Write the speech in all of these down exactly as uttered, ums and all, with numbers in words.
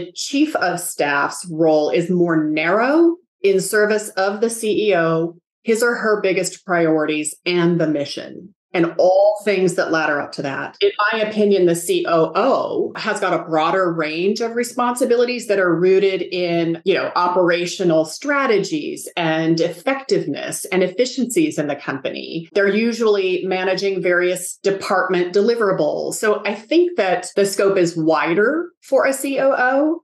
the chief of staff's role is more narrow in service of the C E O, his or her biggest priorities, and the mission, and all things that ladder up to that. In my opinion, the C O O has got a broader range of responsibilities that are rooted in, you know, operational strategies and effectiveness and efficiencies in the company. They're usually managing various department deliverables. So I think that the scope is wider for a C O O.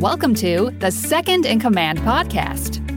Welcome to the Second in Command Podcast,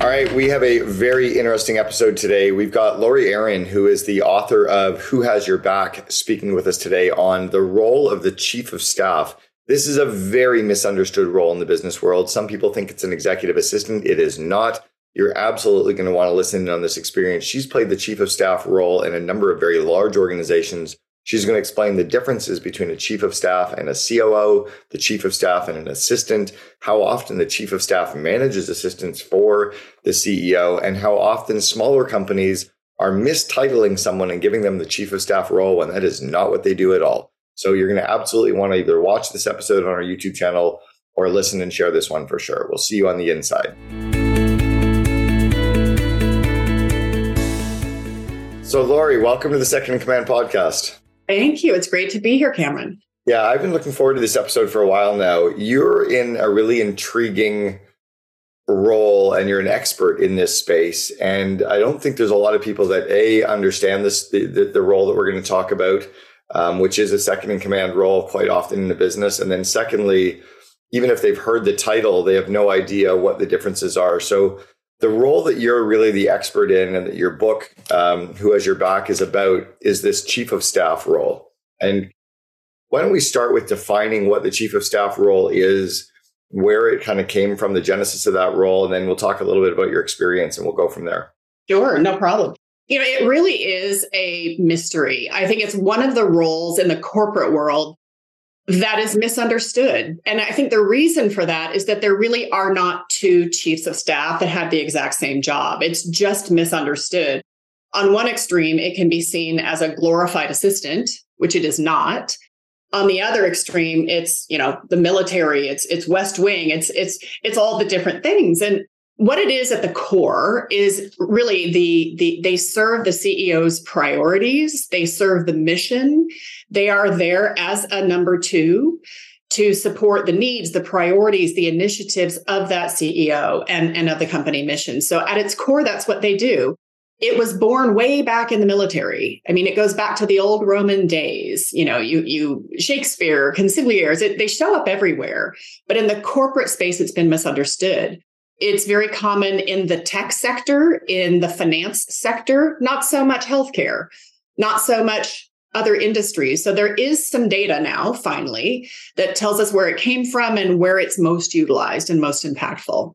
All right, we have a very interesting episode today. We've got Laurie Arron, who is the author of Who Has Your Back, speaking with us today on the role of the chief of staff. This is a very misunderstood role in the business world. Some people think it's an executive assistant. It is not. You're absolutely going to want to listen in on this experience. She's played the chief of staff role in a number of very large organizations. She's going to explain the differences between a chief of staff and a C O O, the chief of staff and an assistant, how often the chief of staff manages assistants for the C E O, and how often smaller companies are mistitling someone and giving them the chief of staff role when that is not what they do at all. So you're going to absolutely want to either watch this episode on our YouTube channel or listen and share this one for sure. We'll see you on the inside. So Laurie, welcome to the Second in Command Podcast. Thank you. It's great to be here, Cameron. Yeah, I've been looking forward to this episode for a while now. You're in a really intriguing role and you're an expert in this space. And I don't think there's a lot of people that, A, understand this the, the, the role that we're going to talk about, um, which is a second in command role quite often in the business. And then secondly, even if they've heard the title, they have no idea what the differences are. So the role that you're really the expert in and that your book, um, Who Has Your Back, is about is this chief of staff role. And why don't we start with defining what the chief of staff role is, where it kind of came from, the genesis of that role, and then we'll talk a little bit about your experience and we'll go from there. Sure, no problem. You know, it really is a mystery. I think it's one of the roles in the corporate world that is misunderstood. And I think the reason for that is that there really are not two chiefs of staff that have the exact same job. It's just misunderstood. On one extreme, it can be seen as a glorified assistant, which it is not. On the other extreme, it's, you know, the military, it's it's West Wing, it's it's it's all the different things. And what it is at the core is really the, the they serve the C E O's priorities. They serve the mission. They are there as a number two to support the needs, the priorities, the initiatives of that C E O and, and of the company mission. So at its core, that's what they do. It was born way back in the military. I mean, it goes back to the old Roman days. You know, you you Shakespeare, conciliars, it, they show up everywhere. But in the corporate space, it's been misunderstood. It's very common in the tech sector, in the finance sector, not so much healthcare, not so much other industries. So there is some data now, finally, that tells us where it came from and where it's most utilized and most impactful.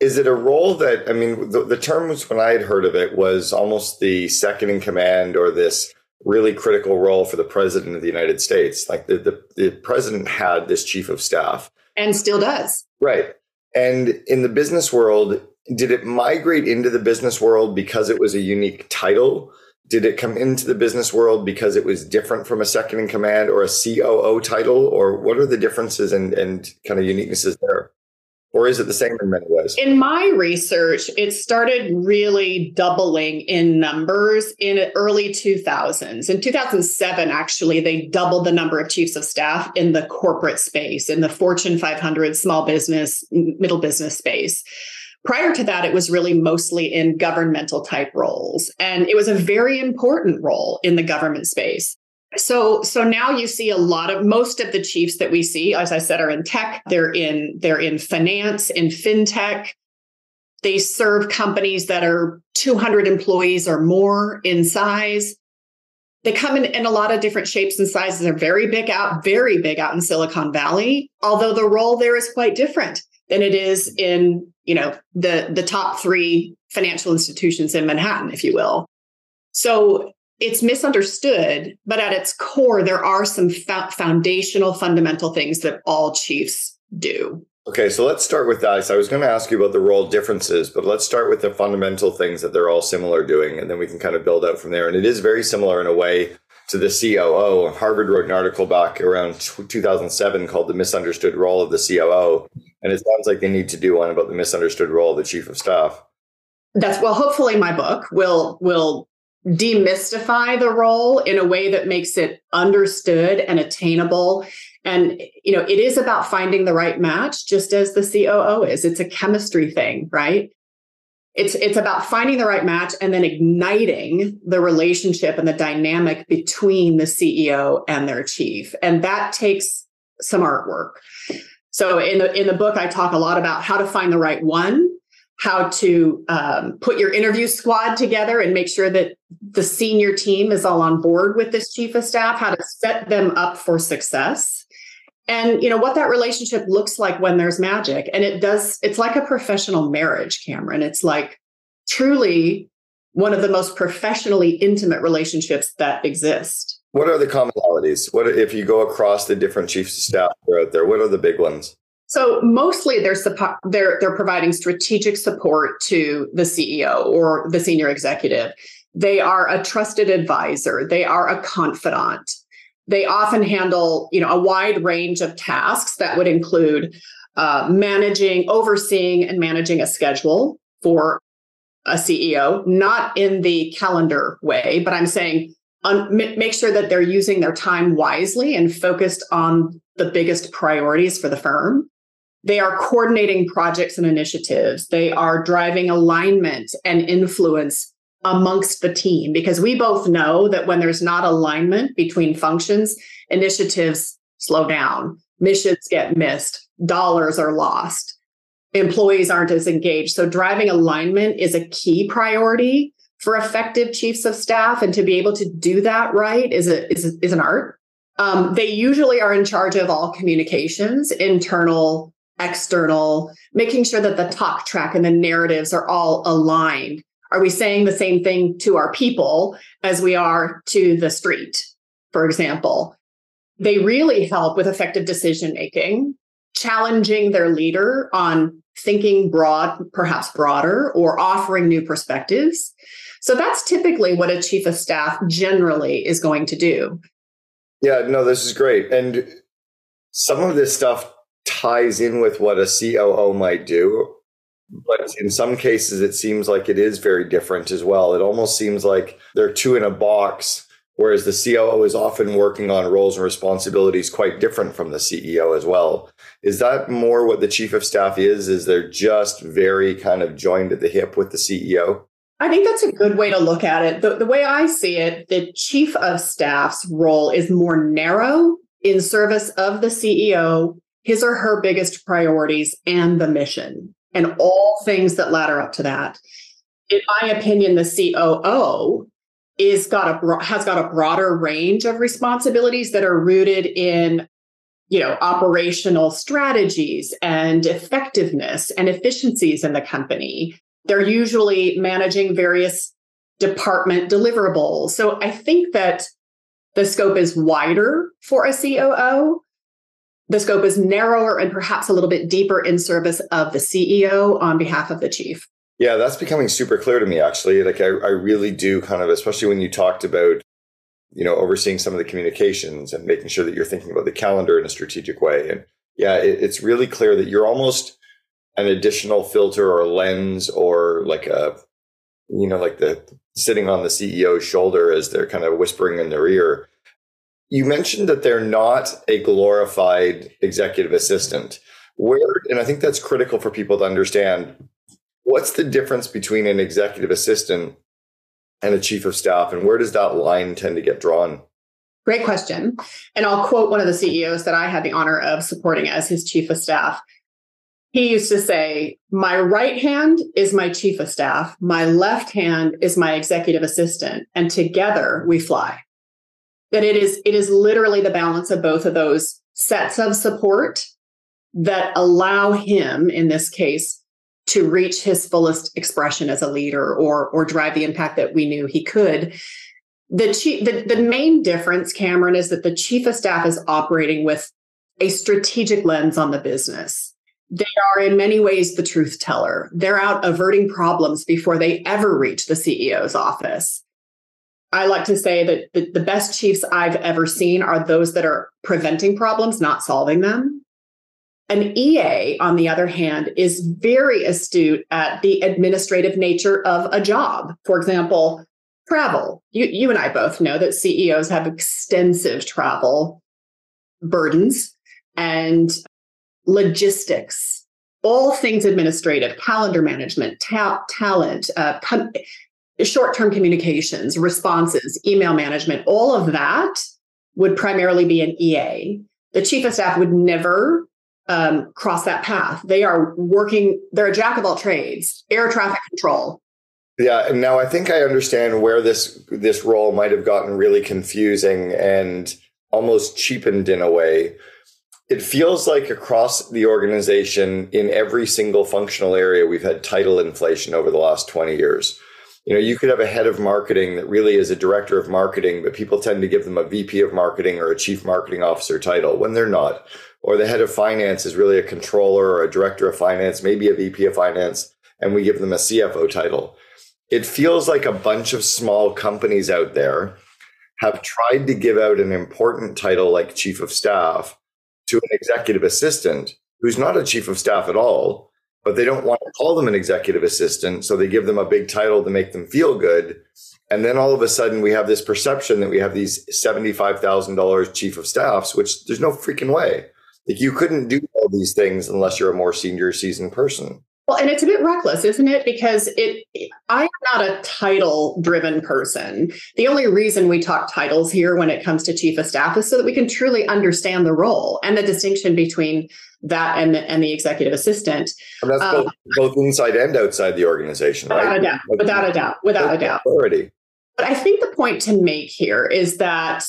Is it a role that, I mean, the, the terms when I had heard of it was almost the second in command or this really critical role for the president of the United States. Like the, the, the president had this chief of staff. And still does. Right. And in the business world, did it migrate into the business world because it was a unique title? Did it come into the business world because it was different from a second in command or a C O O title? Or what are the differences and, and kind of uniquenesses there? Or is it the same in many ways? In my research, it started really doubling in numbers in early two thousands. In two thousand seven, actually, they doubled the number of chiefs of staff in the corporate space, in the Fortune five hundred small business, middle business space. Prior to that, it was really mostly in governmental type roles. And it was a very important role in the government space. So, so now you see a lot of, most of the chiefs that we see, as I said, are in tech, they're in, they're in finance, in fintech. They serve companies that are two hundred employees or more in size. They come in, in a lot of different shapes and sizes. They're very big out, very big out in Silicon Valley, although the role there is quite different. than it is in, you know, the, the top three financial institutions in Manhattan, if you will. So it's misunderstood, but at its core, there are some fa- foundational, fundamental things that all chiefs do. Okay, so let's start with that. So I was going to ask you about the role differences, but let's start with the fundamental things that they're all similar doing, and then we can kind of build out from there. And it is very similar in a way to the C O O. Harvard wrote an article back around two thousand seven called The Misunderstood Role of the C O O. And it sounds like they need to do one about the misunderstood role of the chief of staff. That's, well, hopefully my book will will demystify the role in a way that makes it understood and attainable. And, you know, it is about finding the right match, just as the C O O is. It's a chemistry thing, right? It's it's about finding the right match and then igniting the relationship and the dynamic between the C E O and their chief. And that takes some artwork. So in the in the book, I talk a lot about how to find the right one, how to um, put your interview squad together and make sure that the senior team is all on board with this chief of staff, how to set them up for success. And, you know, what that relationship looks like when there's magic. And it does, it's like a professional marriage, Cameron. It's like truly one of the most professionally intimate relationships that exist. What are the commonalities? What if you go across the different chiefs of staff that are out there? What are the big ones? So mostly they're, they're, they're providing strategic support to the C E O or the senior executive. They are a trusted advisor. They are a confidant. They often handle, you know, a wide range of tasks that would include uh, managing, overseeing, and managing a schedule for a C E O, not in the calendar way, but I'm saying um, make sure that they're using their time wisely and focused on the biggest priorities for the firm. They are coordinating projects and initiatives. They are driving alignment and influence amongst the team, because we both know that when there's not alignment between functions, initiatives slow down, missions get missed, dollars are lost, employees aren't as engaged. So driving alignment is a key priority for effective chiefs of staff, and to be able to do that right is a is, is an art. Um, they usually are in charge of all communications, internal, external, making sure that the talk track and the narratives are all aligned. Are we saying the same thing to our people as we are to the street, for example? They really help with effective decision-making, challenging their leader on thinking broad, perhaps broader, or offering new perspectives. So that's typically what a chief of staff generally is going to do. Yeah, no, this is great. And some of this stuff ties in with what a C O O might do. But in some cases, it seems like it is very different as well. It almost seems like they're two in a box, whereas the C O O is often working on roles and responsibilities quite different from the C E O as well. Is that more what the chief of staff is? Is they're just very kind of joined at the hip with the C E O? I think that's a good way to look at it. The, the way I see it, the chief of staff's role is more narrow in service of the C E O, his or her biggest priorities, and the mission, and all things that ladder up to that. In my opinion, the C O O is got a, has got a broader range of responsibilities that are rooted in, you know, operational strategies and effectiveness and efficiencies in the company. They're usually managing various department deliverables. So I think that the scope is wider for a C O O. The scope is narrower and perhaps a little bit deeper in service of the C E O on behalf of the chief. Yeah, that's becoming super clear to me, actually. Like I, I really do kind of, especially when you talked about, you know, overseeing some of the communications and making sure that you're thinking about the calendar in a strategic way. And yeah, it, it's really clear that you're almost an additional filter or lens, or like a, you know, like the sitting on the C E O's shoulder as they're kind of whispering in their ear. You mentioned that they're not a glorified executive assistant. Where, and I think that's critical for people to understand, what's the difference between an executive assistant and a chief of staff, and where does that line tend to get drawn? Great question. And I'll quote one of the C E Os that I had the honor of supporting as his chief of staff. He used to say, my right hand is my chief of staff. My left hand is my executive assistant. And together we fly. That it is it is literally the balance of both of those sets of support that allow him, in this case, to reach his fullest expression as a leader or or drive the impact that we knew he could. The chief, the, the main difference, Cameron, is that the chief of staff is operating with a strategic lens on the business. They are in many ways the truth teller. They're out averting problems before they ever reach the C E O's office. I like to say that the, the best chiefs I've ever seen are those that are preventing problems, not solving them. An E A, on the other hand, is very astute at the administrative nature of a job. For example, travel. You, you and I both know that C E Os have extensive travel burdens and logistics, all things administrative, calendar management, ta- talent, uh, com- short-term communications, responses, email management, all of that would primarily be an E A. The chief of staff would never um, cross that path. They are working, they're a jack of all trades, air traffic control. Yeah. And now I think I understand where this, this role might have gotten really confusing and almost cheapened in a way. It feels like across the organization in every single functional area, we've had title inflation over the last twenty years. You know, you could have a head of marketing that really is a director of marketing, but people tend to give them a V P of marketing or a chief marketing officer title when they're not. Or the head of finance is really a controller or a director of finance, maybe a V P of finance, and we give them a C F O title. It feels like a bunch of small companies out there have tried to give out an important title like chief of staff to an executive assistant who's not a chief of staff at all, but they don't want to call them an executive assistant. So they give them a big title to make them feel good. And then all of a sudden we have this perception that we have these seventy-five thousand dollars chief of staffs, which there's no freaking way. Like, you couldn't do all these things unless you're a more senior seasoned person. Well, and it's a bit reckless, isn't it? Because it, I am not a title driven person. The only reason we talk titles here when it comes to chief of staff is so that we can truly understand the role and the distinction between that and the, and the executive assistant. And that's um, both, both inside and outside the organization, without right? A doubt, like, without a doubt, without a doubt. Authority. But I think the point to make here is that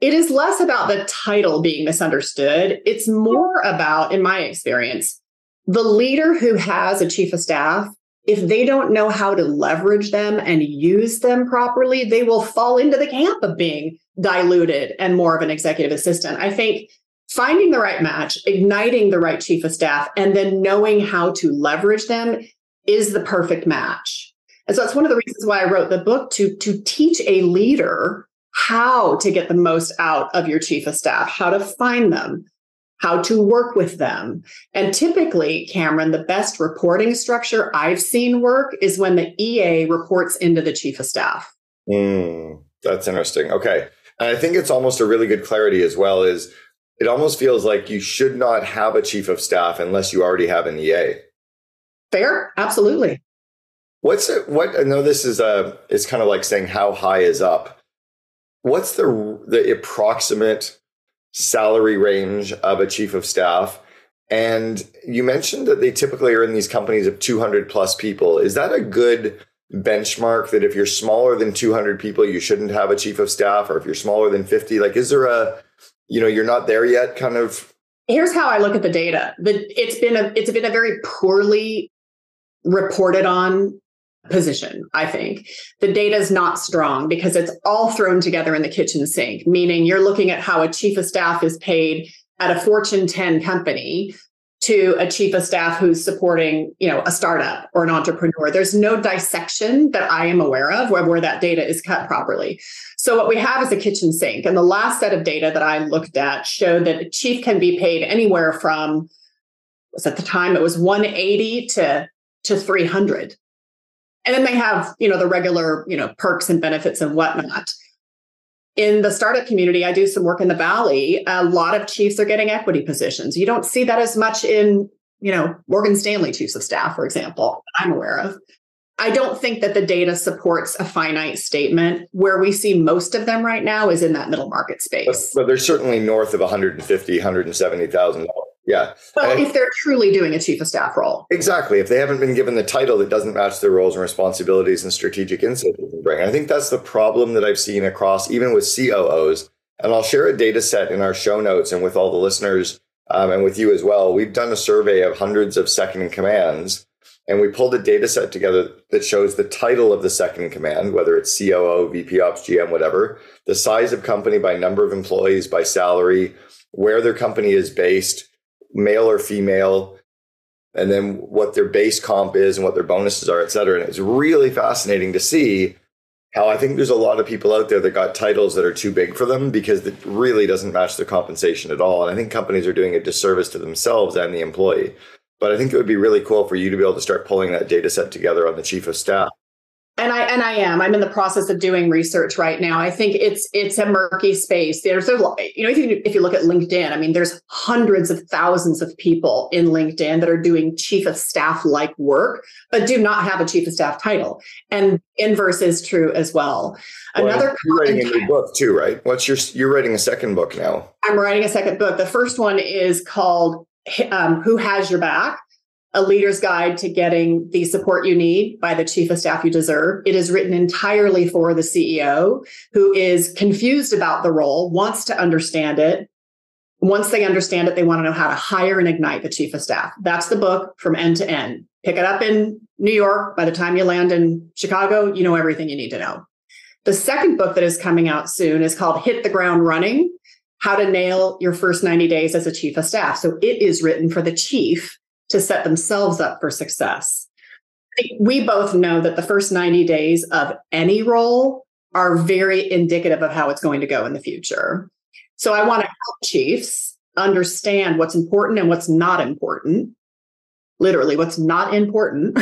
it is less about the title being misunderstood. It's more about, in my experience, the leader who has a chief of staff, if they don't know how to leverage them and use them properly, they will fall into the camp of being diluted and more of an executive assistant. I think finding the right match, igniting the right chief of staff, and then knowing how to leverage them is the perfect match. And so that's one of the reasons why I wrote the book, to, to teach a leader how to get the most out of your chief of staff, how to find them, how to work with them. And typically, Cameron, the best reporting structure I've seen work is when the E A reports into the chief of staff. Mm, that's interesting. Okay. And I think it's almost a really good clarity as well, is it almost feels like you should not have a chief of staff unless you already have an E A. Fair. Absolutely. What's it, what I know this is a, it's kind of like saying how high is up. What's the, the approximate salary range of a chief of staff? And you mentioned that they typically are in these companies of two hundred plus people. Is that a good benchmark that if you're smaller than two hundred people, you shouldn't have a chief of staff? Or if you're smaller than fifty, like, is there a, you know, you're not there yet kind of? Here's how I look at the data. The, it's been a, it's been a very poorly reported on position, I think. The data is not strong because it's all thrown together in the kitchen sink, meaning you're looking at how a chief of staff is paid at a Fortune ten company to a chief of staff who's supporting, you know, a startup or an entrepreneur. There's no dissection that I am aware of where, where that data is cut properly. So what we have is a kitchen sink. And the last set of data that I looked at showed that a chief can be paid anywhere from, was at the time, it was one eighty to, to three hundred. And then they have, you know, the regular, you know, perks and benefits and whatnot. In the startup community, I do some work in the Valley. A lot of chiefs are getting equity positions. You don't see that as much in, you know, Morgan Stanley chiefs of staff, for example, that I'm aware of. I don't think that the data supports a finite statement. Where we see most of them right now is in that middle market space. But, but they're certainly north of one hundred fifty thousand dollars, one hundred seventy thousand dollars. Yeah. Well, if they're truly doing a chief of staff role. Exactly. If they haven't been given the title that doesn't match their roles and responsibilities and strategic insight they can bring. I think that's the problem that I've seen across even with C O Os. And I'll share a data set in our show notes and with all the listeners um, and with you as well, we've done a survey of hundreds of second in commands, and we pulled a data set together that shows the title of the second in command, whether it's C O O, V P Ops, G M, whatever, the size of company by number of employees, by salary, where their company is based, male or female, and then what their base comp is and what their bonuses are, et cetera. And it's really fascinating to see how I think there's a lot of people out there that got titles that are too big for them because it really doesn't match their compensation at all. And I think companies are doing a disservice to themselves and the employee. But I think it would be really cool for you to be able to start pulling that data set together on the chief of staff. And I and I am. I'm in the process of doing research right now. I think it's it's a murky space. There's there's you know if you if you look at LinkedIn, I mean, there's hundreds of thousands of people in LinkedIn that are doing chief of staff like work, but do not have a chief of staff title. And inverse is true as well. well Another you're writing a new book too, right? What's your you're writing a second book now? I'm writing a second book. The first one is called um, "Who Has Your Back?" A Leader's Guide to Getting the Support You Need by the Chief of Staff You Deserve. It is written entirely for the C E O who is confused about the role, wants to understand it. Once they understand it, they want to know how to hire and ignite the Chief of Staff. That's the book from end to end. Pick it up in New York. By the time you land in Chicago, you know everything you need to know. The second book that is coming out soon is called Hit the Ground Running, How to Nail Your First ninety Days as a Chief of Staff. So it is written for the chief to set themselves up for success. We both know that the first ninety days of any role are very indicative of how it's going to go in the future. So I want to help chiefs understand what's important and what's not important, literally what's not important,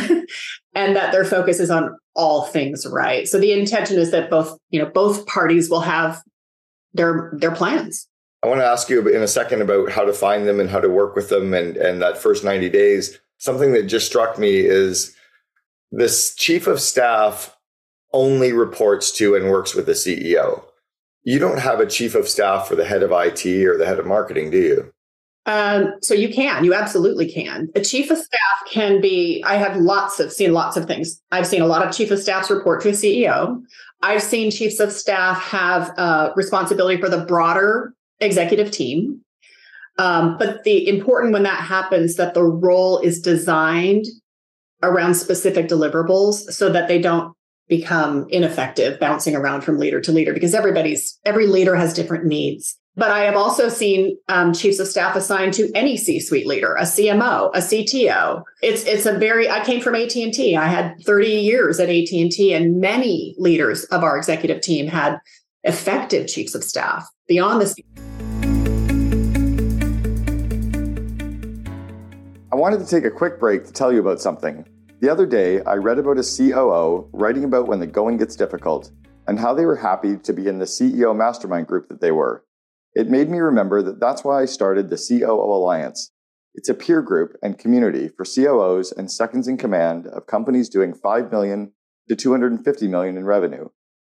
and that their focus is on all things right. So the intention is that both, you know, both parties will have their their plans. I want to ask you in a second about how to find them and how to work with them and, and that first ninety days. Something that just struck me is this chief of staff only reports to and works with the C E O. You don't have a chief of staff for the head of I T or the head of marketing, do you? Um, so you can, you absolutely can. A chief of staff can be, I have lots of, seen lots of things. I've seen a lot of chief of staffs report to a C E O. I've seen chiefs of staff have uh, responsibility for the broader executive team. Um, but the important when that happens, that the role is designed around specific deliverables so that they don't become ineffective, bouncing around from leader to leader, because everybody's, every leader has different needs. But I have also seen um, chiefs of staff assigned to any C-suite leader, a C M O, a C T O. It's it's a very, I came from A T and T. I had thirty years at A T and T, and many leaders of our executive team had effective chiefs of staff beyond this. I wanted to take a quick break to tell you about something. The other day, I read about a C O O writing about when the going gets difficult and how they were happy to be in the C E O mastermind group that they were. It made me remember that that's why I started the C O O Alliance. It's a peer group and community for C O Os and seconds in command of companies doing five million dollars to two hundred fifty million dollars in revenue.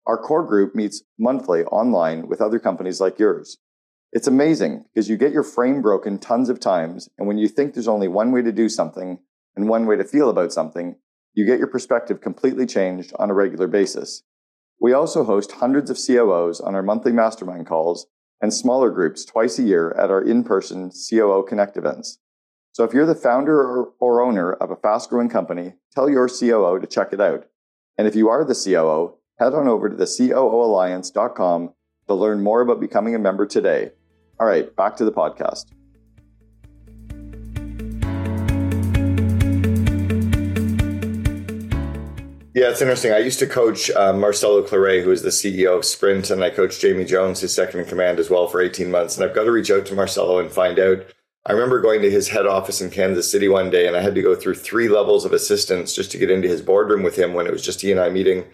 Our core group meets monthly online with other companies like yours. It's amazing because you get your frame broken tons of times, and when you think there's only one way to do something and one way to feel about something, you get your perspective completely changed on a regular basis. We also host hundreds of C O Os on our monthly mastermind calls and smaller groups twice a year at our in-person C O O Connect events. So if you're the founder or owner of a fast-growing company, tell your C O O to check it out. And if you are the C O O, head on over to the C O O Alliance dot com to learn more about becoming a member today. All right, back to the podcast. Yeah, it's interesting. I used to coach uh, Marcelo Clare, who is the C E O of Sprint, and I coached Jamie Jones, his second in command as well, for eighteen months. And I've got to reach out to Marcelo and find out. I remember going to his head office in Kansas City one day, and I had to go through three levels of assistance just to get into his boardroom with him when it was just he and I meeting.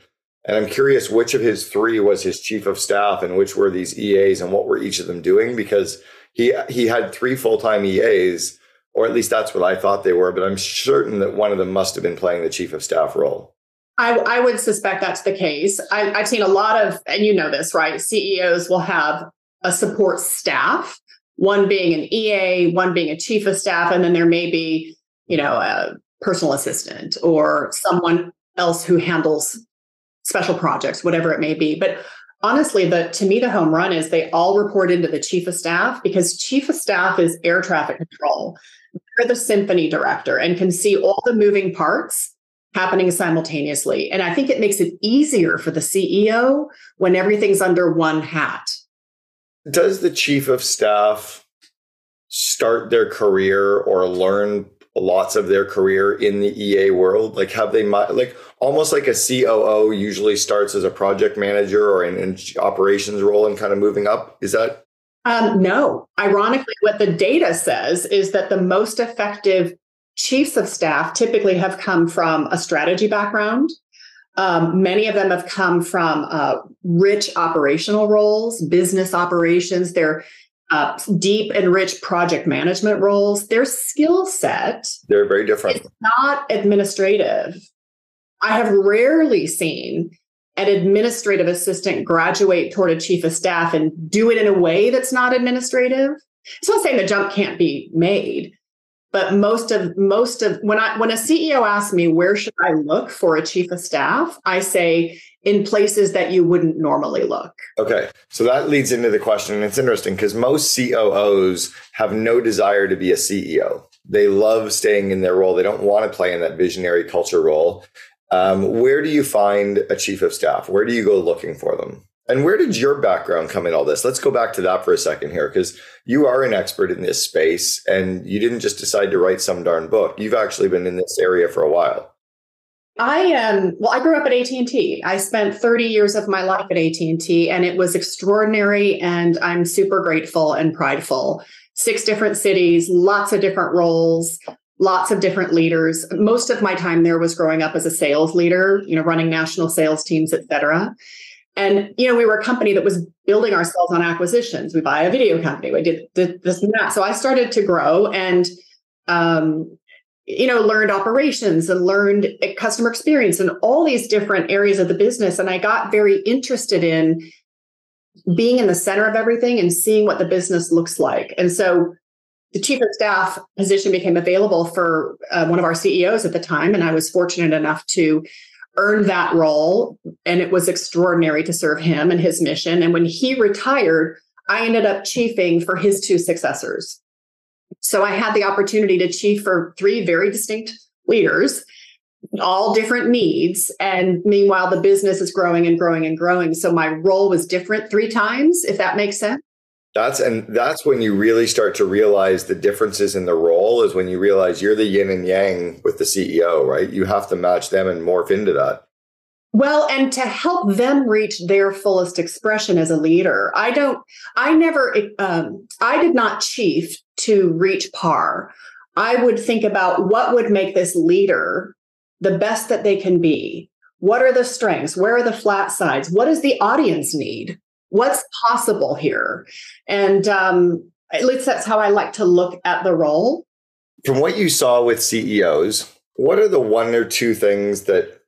And I'm curious which of his three was his chief of staff and which were these E As and what were each of them doing? Because he he had three full-time E As, or at least that's what I thought they were. But I'm certain that one of them must have been playing the chief of staff role. I, I would suspect that's the case. I, I've seen a lot of, and you know this, right? C E Os will have a support staff, one being an E A, one being a chief of staff, and then there may be, you know, a personal assistant or someone else who handles special projects, whatever it may be. But Honestly, the to me, the home run is they all report into the chief of staff, because chief of staff is air traffic control. They're the symphony director and can see all the moving parts happening simultaneously. And I think it makes it easier for the C E O when everything's under one hat. Does the chief of staff start their career or learn lots of their career in the E A world? Like, have they, like, almost like a C O O usually starts as a project manager or in an operations role and kind of moving up? Is that? Um, no. Ironically, what the data says is that the most effective chiefs of staff typically have come from a strategy background. Um, many of them have come from uh, rich operational roles, business operations, their uh, deep and rich project management roles. Their skill set, they're very different. It's not administrative. I have rarely seen an administrative assistant graduate toward a chief of staff and do it in a way that's not administrative. It's not saying the jump can't be made. But most of most of when I when a C E O asks me, where should I look for a chief of staff? I say in places that you wouldn't normally look. OK, so that leads into the question. And it's interesting because most C O Os have no desire to be a C E O. They love staying in their role. They don't want to play in that visionary culture role. Um, where do you find a chief of staff? Where do you go looking for them? And where did your background come in all this? Let's go back to that for a second here, because you are an expert in this space and you didn't just decide to write some darn book. You've actually been in this area for a while. I am. Um, well, I grew up at A T and T. I spent thirty years of my life at A T and T, and it was extraordinary. And I'm super grateful and prideful. Six different cities, lots of different roles, lots of different leaders. Most of my time there was growing up as a sales leader, you know, running national sales teams, et cetera. And, you know, we were a company that was building ourselves on acquisitions. We buy a video company. We did this and that. So I started to grow and, um, you know, learned operations and learned customer experience and all these different areas of the business. And I got very interested in being in the center of everything and seeing what the business looks like. And so the chief of staff position became available for uh, one of our C E Os at the time. And I was fortunate enough to earned that role, and it was extraordinary to serve him and his mission. And when he retired, I ended up chiefing for his two successors. So I had the opportunity to chief for three very distinct leaders, all different needs. And meanwhile, the business is growing and growing and growing. So my role was different three times, if that makes sense. That's and that's when you really start to realize the differences in the role, is when you realize you're the yin and yang with the C E O, right? You have to match them and morph into that. Well, and to help them reach their fullest expression as a leader. I don't, I never, um, I did not chief to reach par. I would think about what would make this leader the best that they can be. What are the strengths? Where are the flat sides? What does the audience need? What's possible here? And um, at least that's how I like to look at the role. From what you saw with C E Os, what are the one or two things that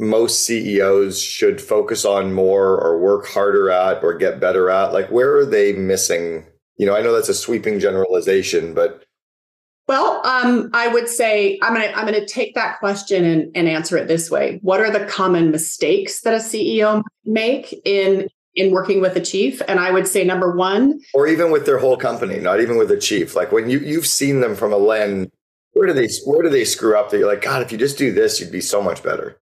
most C E Os should focus on more or work harder at or get better at? Like, where are they missing? You know, I know that's a sweeping generalization, but. Well, um, I would say I'm going to I'm going to take that question and, and answer it this way. What are the common mistakes that a C E O make in in working with a chief? And I would say number one. Or even with their whole company, not even with a chief. Like when you, you've seen them from a lens, where do they where do they screw up that you're like, God, if you just do this, you'd be so much better?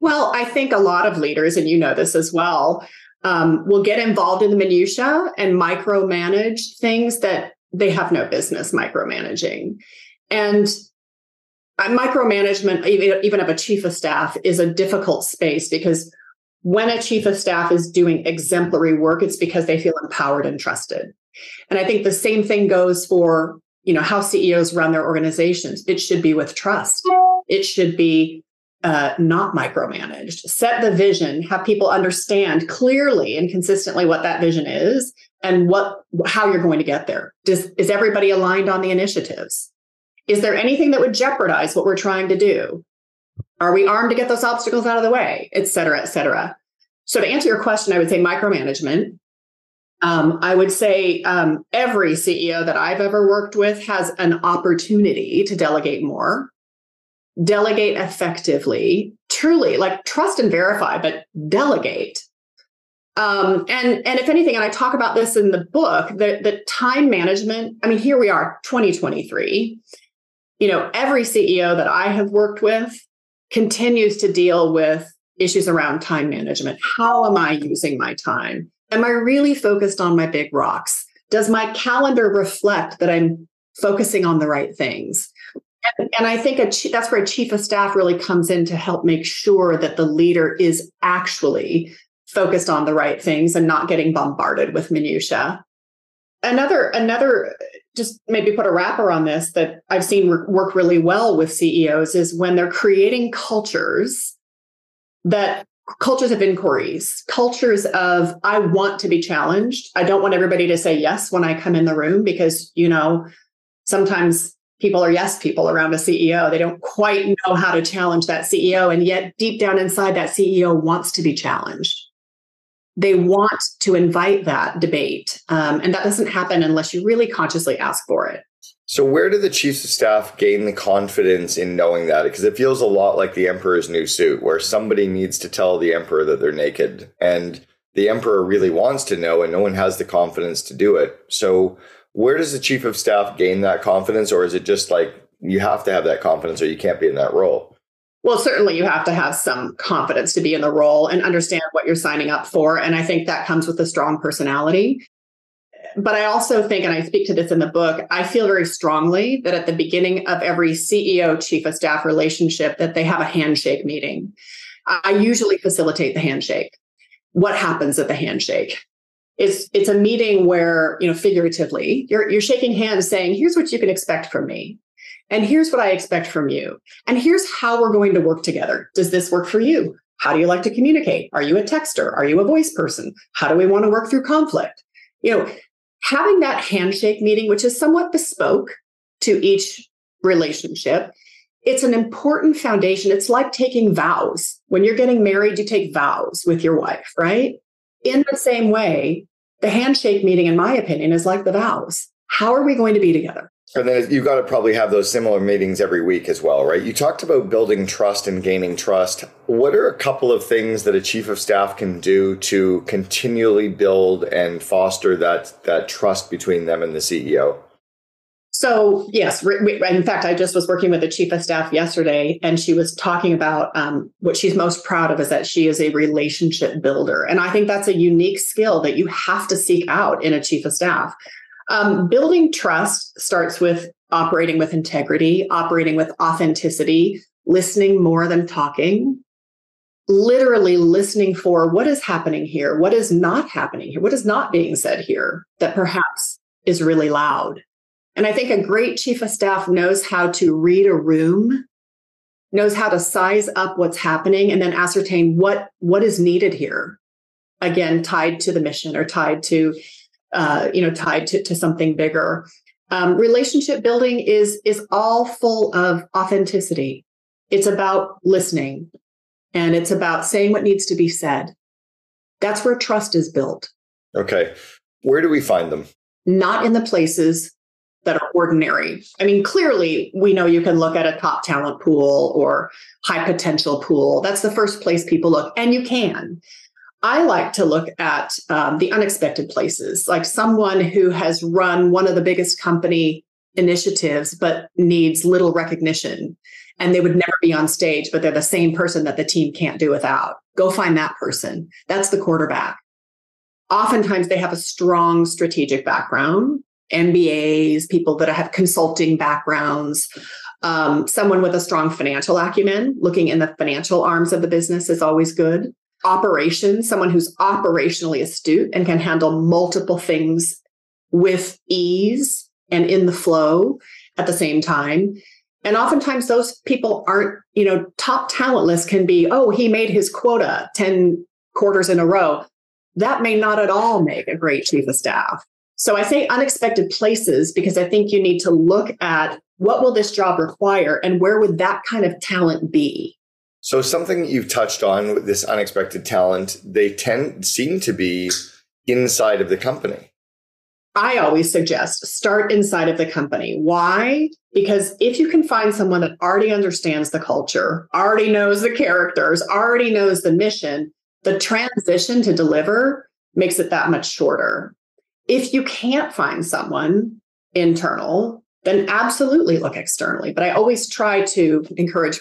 Well, I think a lot of leaders, and you know this as well, um, will get involved in the minutia and micromanage things that they have no business micromanaging. And micromanagement, even, even of a chief of staff, is a difficult space because when a chief of staff is doing exemplary work, it's because they feel empowered and trusted. And I think the same thing goes for, you know, how C E Os run their organizations. It should be with trust. It should be uh, not micromanaged. Set the vision, have people understand clearly and consistently what that vision is and what how you're going to get there. Does, is everybody aligned on the initiatives? Is there anything that would jeopardize what we're trying to do? Are we armed to get those obstacles out of the way, et cetera, et cetera? So to answer your question, I would say micromanagement. Um, I would say um, every C E O that I've ever worked with has an opportunity to delegate more, delegate effectively, truly, like trust and verify, but delegate. Um, and, and if anything, and I talk about this in the book, the, the time management, I mean, here we are, twenty twenty-three, you know, every C E O that I have worked with continues to deal with issues around time management. How am I using my time? Am I really focused on my big rocks? Does my calendar reflect that I'm focusing on the right things? And, and I think a ch- that's where a chief of staff really comes in to help make sure that the leader is actually focused on the right things and not getting bombarded with minutia. Another, another, just maybe put a wrapper on this that I've seen re- work really well with C E Os is when they're creating cultures that cultures of inquiries, cultures of, I want to be challenged. I don't want everybody to say yes when I come in the room because, you know, sometimes people are yes people around a C E O. They don't quite know how to challenge that C E O. And yet deep down inside, that C E O wants to be challenged. They want to invite that debate. Um, and that doesn't happen unless you really consciously ask for it. So where do the chiefs of staff gain the confidence in knowing that? Because it feels a lot like the emperor's new suit, where somebody needs to tell the emperor that they're naked, and the emperor really wants to know, and no one has the confidence to do it. So where does the chief of staff gain that confidence? Or is it just like, you have to have that confidence or you can't be in that role? Well, certainly you have to have some confidence to be in the role and understand what you're signing up for. And I think that comes with a strong personality. But I also think, and I speak to this in the book, I feel very strongly that at the beginning of every C E O chief of staff relationship that they have a handshake meeting. I usually facilitate the handshake. What happens at the handshake? It's it's a meeting where, you know, figuratively, you're you're shaking hands saying, here's what you can expect from me. And here's what I expect from you. And here's how we're going to work together. Does this work for you? How do you like to communicate? Are you a texter? Are you a voice person? How do we want to work through conflict? You know, having that handshake meeting, which is somewhat bespoke to each relationship, it's an important foundation. It's like taking vows. When you're getting married, you take vows with your wife, right? In the same way, the handshake meeting, in my opinion, is like the vows. How are we going to be together? And then you've got to probably have those similar meetings every week as well, right? You talked about building trust and gaining trust. What are a couple of things that a chief of staff can do to continually build and foster that that trust between them and the C E O? So, yes. In fact, I just was working with a chief of staff yesterday, and she was talking about um, what she's most proud of is that she is a relationship builder. And I think that's a unique skill that you have to seek out in a chief of staff. Um, building trust starts with operating with integrity, operating with authenticity, listening more than talking, literally listening for what is happening here, what is not happening here, what is not being said here that perhaps is really loud. And I think a great chief of staff knows how to read a room, knows how to size up what's happening, and then ascertain what, what is needed here. Again, tied to the mission or tied to Uh, you know, tied to, to something bigger. Um, relationship building is is all full of authenticity. It's about listening, and it's about saying what needs to be said. That's where trust is built. Okay. Where do we find them? Not in the places that are ordinary. I mean, clearly, we know you can look at a top talent pool or high potential pool. That's the first place people look, and you can. I like to look at um, the unexpected places, like someone who has run one of the biggest company initiatives, but needs little recognition, and they would never be on stage, but they're the same person that the team can't do without. Go find that person. That's the quarterback. Oftentimes they have a strong strategic background, M B As, people that have consulting backgrounds, um, someone with a strong financial acumen. Looking in the financial arms of the business is always good. Operations, someone who's operationally astute and can handle multiple things with ease and in the flow at the same time. And oftentimes those people aren't, you know, top talent lists can be, oh, he made his quota ten quarters in a row. That may not at all make a great chief of staff. So I say unexpected places because I think you need to look at what will this job require and where would that kind of talent be? So something you've touched on with this unexpected talent, they tend seem to be inside of the company. I always suggest start inside of the company. Why? Because if you can find someone that already understands the culture, already knows the characters, already knows the mission, the transition to deliver makes it that much shorter. If you can't find someone internal, then absolutely look externally. But I always try to encourage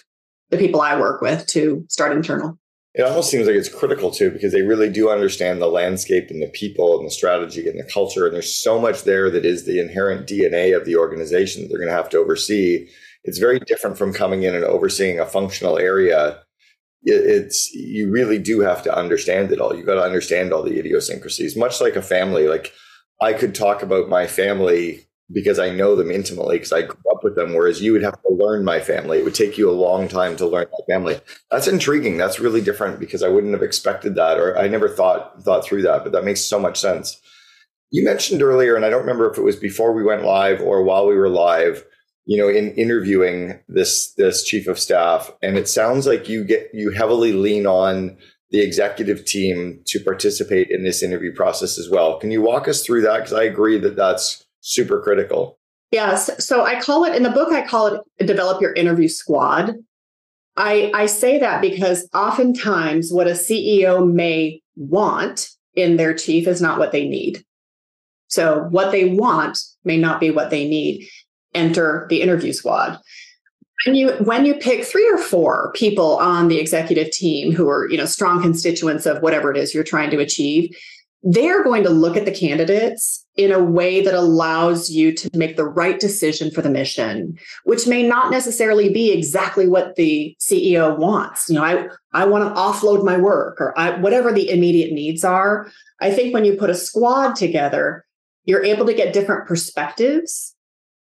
the people I work with to start internal. It almost seems like it's critical too, because they really do understand the landscape and the people and the strategy and the culture. And there's so much there that is the inherent D N A of the organization that they're going to have to oversee. It's very different from coming in and overseeing a functional area. It's, you really do have to understand it all. You got to understand all the idiosyncrasies, much like a family. Like I could talk about my family because I know them intimately because I grew up with them, whereas you would have to learn my family. It would take you a long time to learn my family. That's intriguing. That's really different because I wouldn't have expected that, or I never thought thought through that, but that makes so much sense. You mentioned earlier, and I don't remember if it was before we went live or while we were live, you know, in interviewing this this chief of staff, and it sounds like you get you heavily lean on the executive team to participate in this interview process as well. Can you walk us through that? Because I agree that that's super critical. Yes. So I call it in the book, I call it develop your interview squad. I, I say that because oftentimes what a C E O may want in their chief is not what they need. So what they want may not be what they need. Enter the interview squad. When you when you pick three or four people on the executive team who are, you know, strong constituents of whatever it is you're trying to achieve, they're going to look at the candidates in a way that allows you to make the right decision for the mission, which may not necessarily be exactly what the C E O wants. You know, I, I want to offload my work or I, whatever the immediate needs are. I think when you put a squad together, you're able to get different perspectives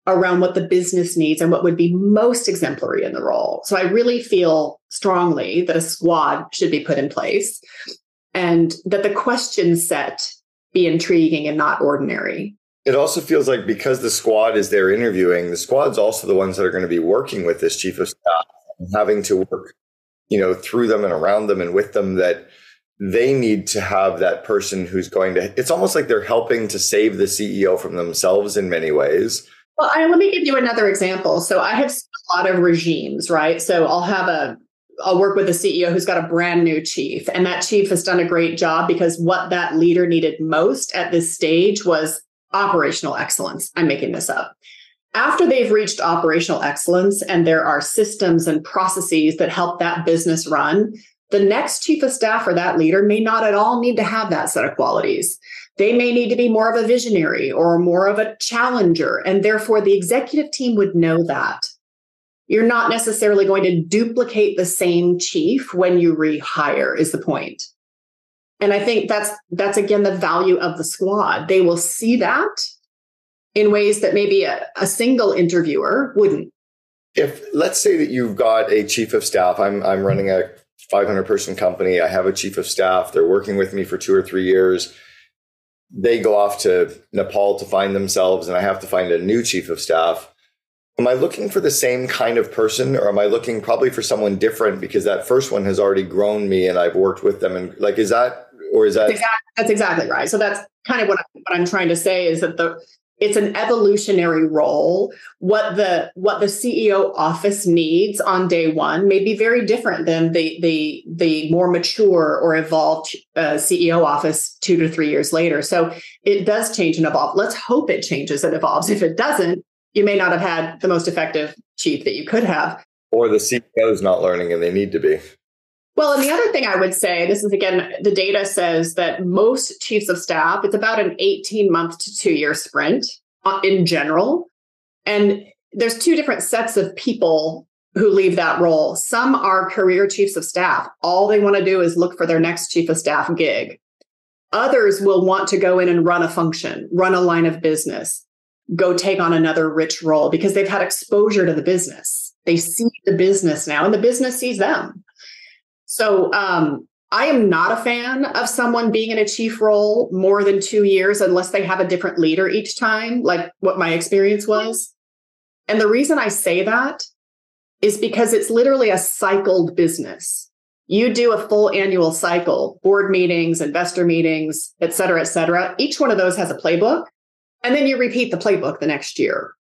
around what the business needs and what would be most exemplary in the role. So I really feel strongly that a squad should be put in place. And that the question set be intriguing and not ordinary. It also feels like because the squad is there interviewing, the squad's also the ones that are going to be working with this chief of staff, and having to work, you know, through them and around them and with them, that they need to have that person who's going to, it's almost like they're helping to save the C E O from themselves in many ways. Well, I, let me give you another example. So I have seen a lot of regimes, right? So I'll have a I'll work with a C E O who's got a brand new chief, and that chief has done a great job because what that leader needed most at this stage was operational excellence. I'm making this up. After they've reached operational excellence and there are systems and processes that help that business run, the next chief of staff or that leader may not at all need to have that set of qualities. They may need to be more of a visionary or more of a challenger, and therefore the executive team would know that. You're not necessarily going to duplicate the same chief when you rehire is the point. And I think that's, that's again, the value of the squad. They will see that in ways that maybe a, a single interviewer wouldn't. If let's say that you've got a chief of staff, I'm, I'm running a five hundred person company. I have a chief of staff. They're working with me for two or three years. They go off to Nepal to find themselves, and I have to find a new chief of staff. Am I looking for the same kind of person, or am I looking probably for someone different because that first one has already grown me and I've worked with them? And like, is that, or is that? That's exactly, that's exactly right. So that's kind of what, I, what I'm trying to say is that the it's an evolutionary role. What the what the C E O office needs on day one may be very different than the the the more mature or evolved uh, C E O office two to three years later. So it does change and evolve. Let's hope it changes and evolves. If it doesn't, you may not have had the most effective chief that you could have. Or the C E O is not learning and they need to be. Well, and the other thing I would say, this is, again, the data says that most chiefs of staff, it's about an eighteen month to two year sprint in general. And there's two different sets of people who leave that role. Some are career chiefs of staff. All they want to do is look for their next chief of staff gig. Others will want to go in and run a function, run a line of business, go take on another rich role because they've had exposure to the business. They see the business now and the business sees them. So um, I am not a fan of someone being in a chief role more than two years unless they have a different leader each time, like what my experience was. And the reason I say that is because it's literally a cycled business. You do a full annual cycle, board meetings, investor meetings, et cetera, et cetera. Each one of those has a playbook. And then you repeat the playbook the next year.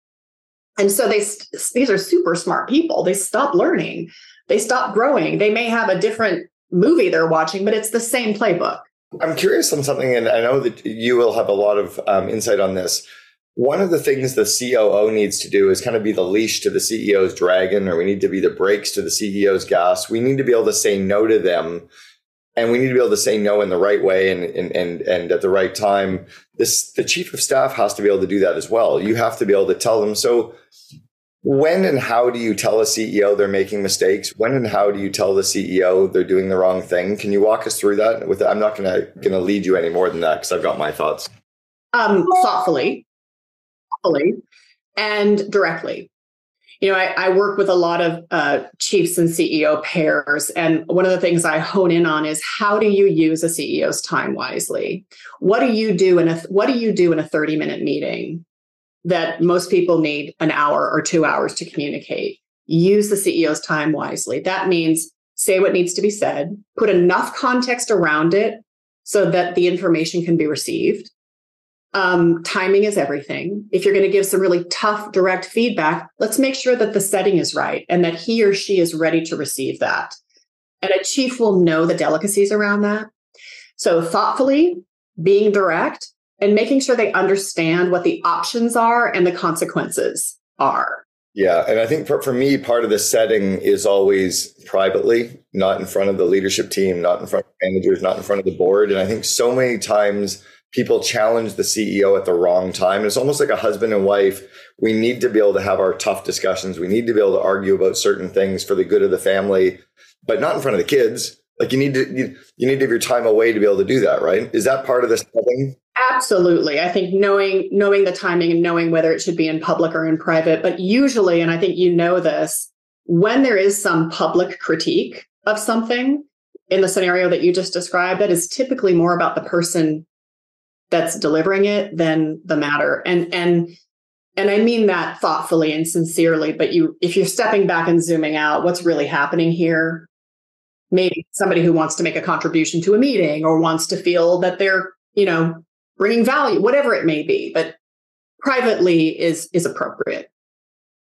And so they st- these are super smart people. They stop learning. They stop growing. They may have a different movie they're watching, but it's the same playbook. I'm curious on something, and I know that you will have a lot of um, insight on this. One of the things the C O O needs to do is kind of be the leash to the C E O's dragon, or we need to be the brakes to the C E O's gas. We need to be able to say no to them, and we need to be able to say no in the right way and and and, and at the right time. This the chief of staff has to be able to do that as well. You have to be able to tell them. So when and how do you tell a C E O they're making mistakes? When and how do you tell the C E O they're doing the wrong thing? Can you walk us through that? With I'm not gonna gonna lead you any more than that because I've got my thoughts. Um, thoughtfully, thoughtfully, and directly. You know, I, I work with a lot of uh, chiefs and C E O pairs, and one of the things I hone in on is how do you use a C E O's time wisely? What do you do in a what do you do in a thirty minute meeting that most people need an hour or two hours to communicate? Use the C E O's time wisely. That means say what needs to be said, put enough context around it so that the information can be received. Um, timing is everything. If you're going to give some really tough, direct feedback, let's make sure that the setting is right and that he or she is ready to receive that. And a chief will know the delicacies around that. So thoughtfully, being direct, and making sure they understand what the options are and the consequences are. Yeah. And I think for, for me, part of the setting is always privately, not in front of the leadership team, not in front of managers, not in front of the board. And I think so many times people challenge the C E O at the wrong time. It's almost like a husband and wife. We need to be able to have our tough discussions. We need to be able to argue about certain things for the good of the family, but not in front of the kids. Like you need to, you, you need to have your time away to be able to do that, right? Is that part of the setting? Absolutely. I think knowing knowing the timing and knowing whether it should be in public or in private, but usually, and I think you know this, when there is some public critique of something in the scenario that you just described, that is typically more about the person that's delivering it than the matter. And and and I mean that thoughtfully and sincerely, but you if you're stepping back and zooming out, what's really happening here? Maybe somebody who wants to make a contribution to a meeting or wants to feel that they're, you know, bringing value, whatever it may be, but privately is is appropriate.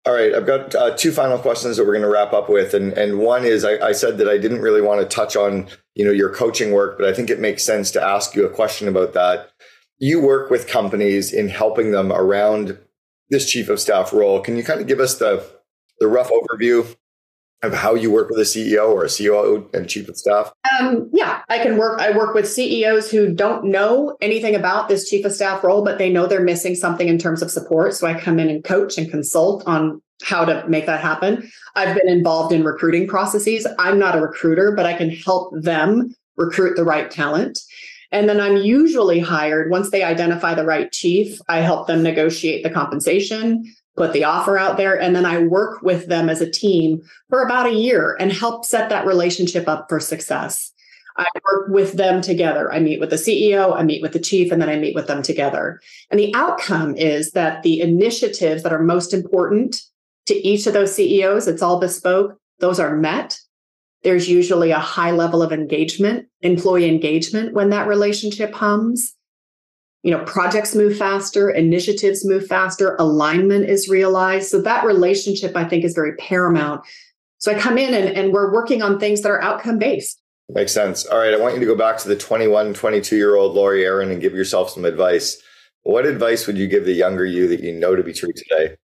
All right. I've got uh, two final questions that we're going to wrap up with. And and one is, I, I said that I didn't really want to touch on, you know, your coaching work, but I think it makes sense to ask you a question about that. You work with companies in helping them around this chief of staff role. Can you kind of give us the, the rough overview of how you work with a C E O or a C O O and chief of staff? Um, yeah, I can work. I work with C E Os who don't know anything about this chief of staff role, but they know they're missing something in terms of support. So I come in and coach and consult on how to make that happen. I've been involved in recruiting processes. I'm not a recruiter, but I can help them recruit the right talent. And then I'm usually hired once they identify the right chief. I help them negotiate the compensation, put the offer out there, and then I work with them as a team for about a year and help set that relationship up for success. I work with them together. I meet with the C E O, I meet with the chief, and then I meet with them together. And the outcome is that the initiatives that are most important to each of those C E Os, it's all bespoke, those are met. There's usually a high level of engagement, employee engagement when that relationship hums. You know, projects move faster, initiatives move faster, alignment is realized. So that relationship, I think, is very paramount. So I come in and, and we're working on things that are outcome-based. Makes sense. All right. I want you to go back to the twenty-one, twenty-two-year-old Laurie Arron and give yourself some advice. What advice would you give the younger you that you know to be true today?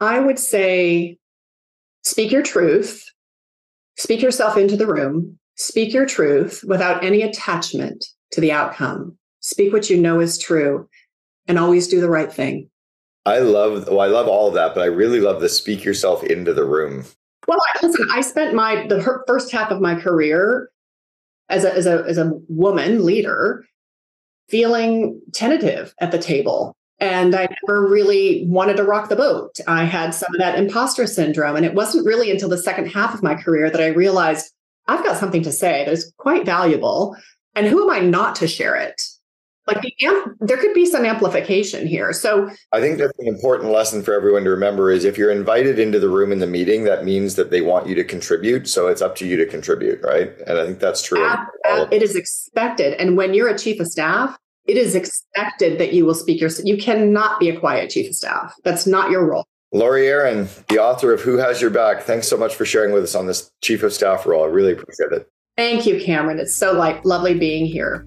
I would say speak your truth. Speak yourself into the room. Speak your truth without any attachment to the outcome. Speak what you know is true and always do the right thing. I love, well, I love all of that, but I really love the speak yourself into the room. Well, listen, I spent my, the first half of my career as a, as a, as a woman leader feeling tentative at the table. And I never really wanted to rock the boat. I had some of that imposter syndrome. And it wasn't really until the second half of my career that I realized I've got something to say that is quite valuable. And who am I not to share it? Like the amp- there could be some amplification here. So I think that's an important lesson for everyone to remember is if you're invited into the room in the meeting, that means that they want you to contribute. So it's up to you to contribute, right? And I think that's true. At, at, it is expected. And when you're a chief of staff, it is expected that you will speak your, you cannot be a quiet chief of staff. That's not your role. Laurie Arron, the author of Who Has Your Back? Thanks so much for sharing with us on this chief of staff role. I really appreciate it. Thank you, Cameron. It's so like lovely being here.